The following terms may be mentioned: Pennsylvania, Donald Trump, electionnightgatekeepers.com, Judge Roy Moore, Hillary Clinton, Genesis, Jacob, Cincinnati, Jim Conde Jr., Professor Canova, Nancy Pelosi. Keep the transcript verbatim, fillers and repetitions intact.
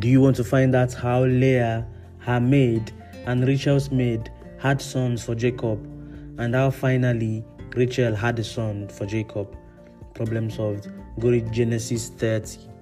Do you want to find out how Leah, her maid, and Rachel's maid had sons for Jacob, and how finally Rachel had a son for Jacob? Problem solved. Go read Genesis thirty.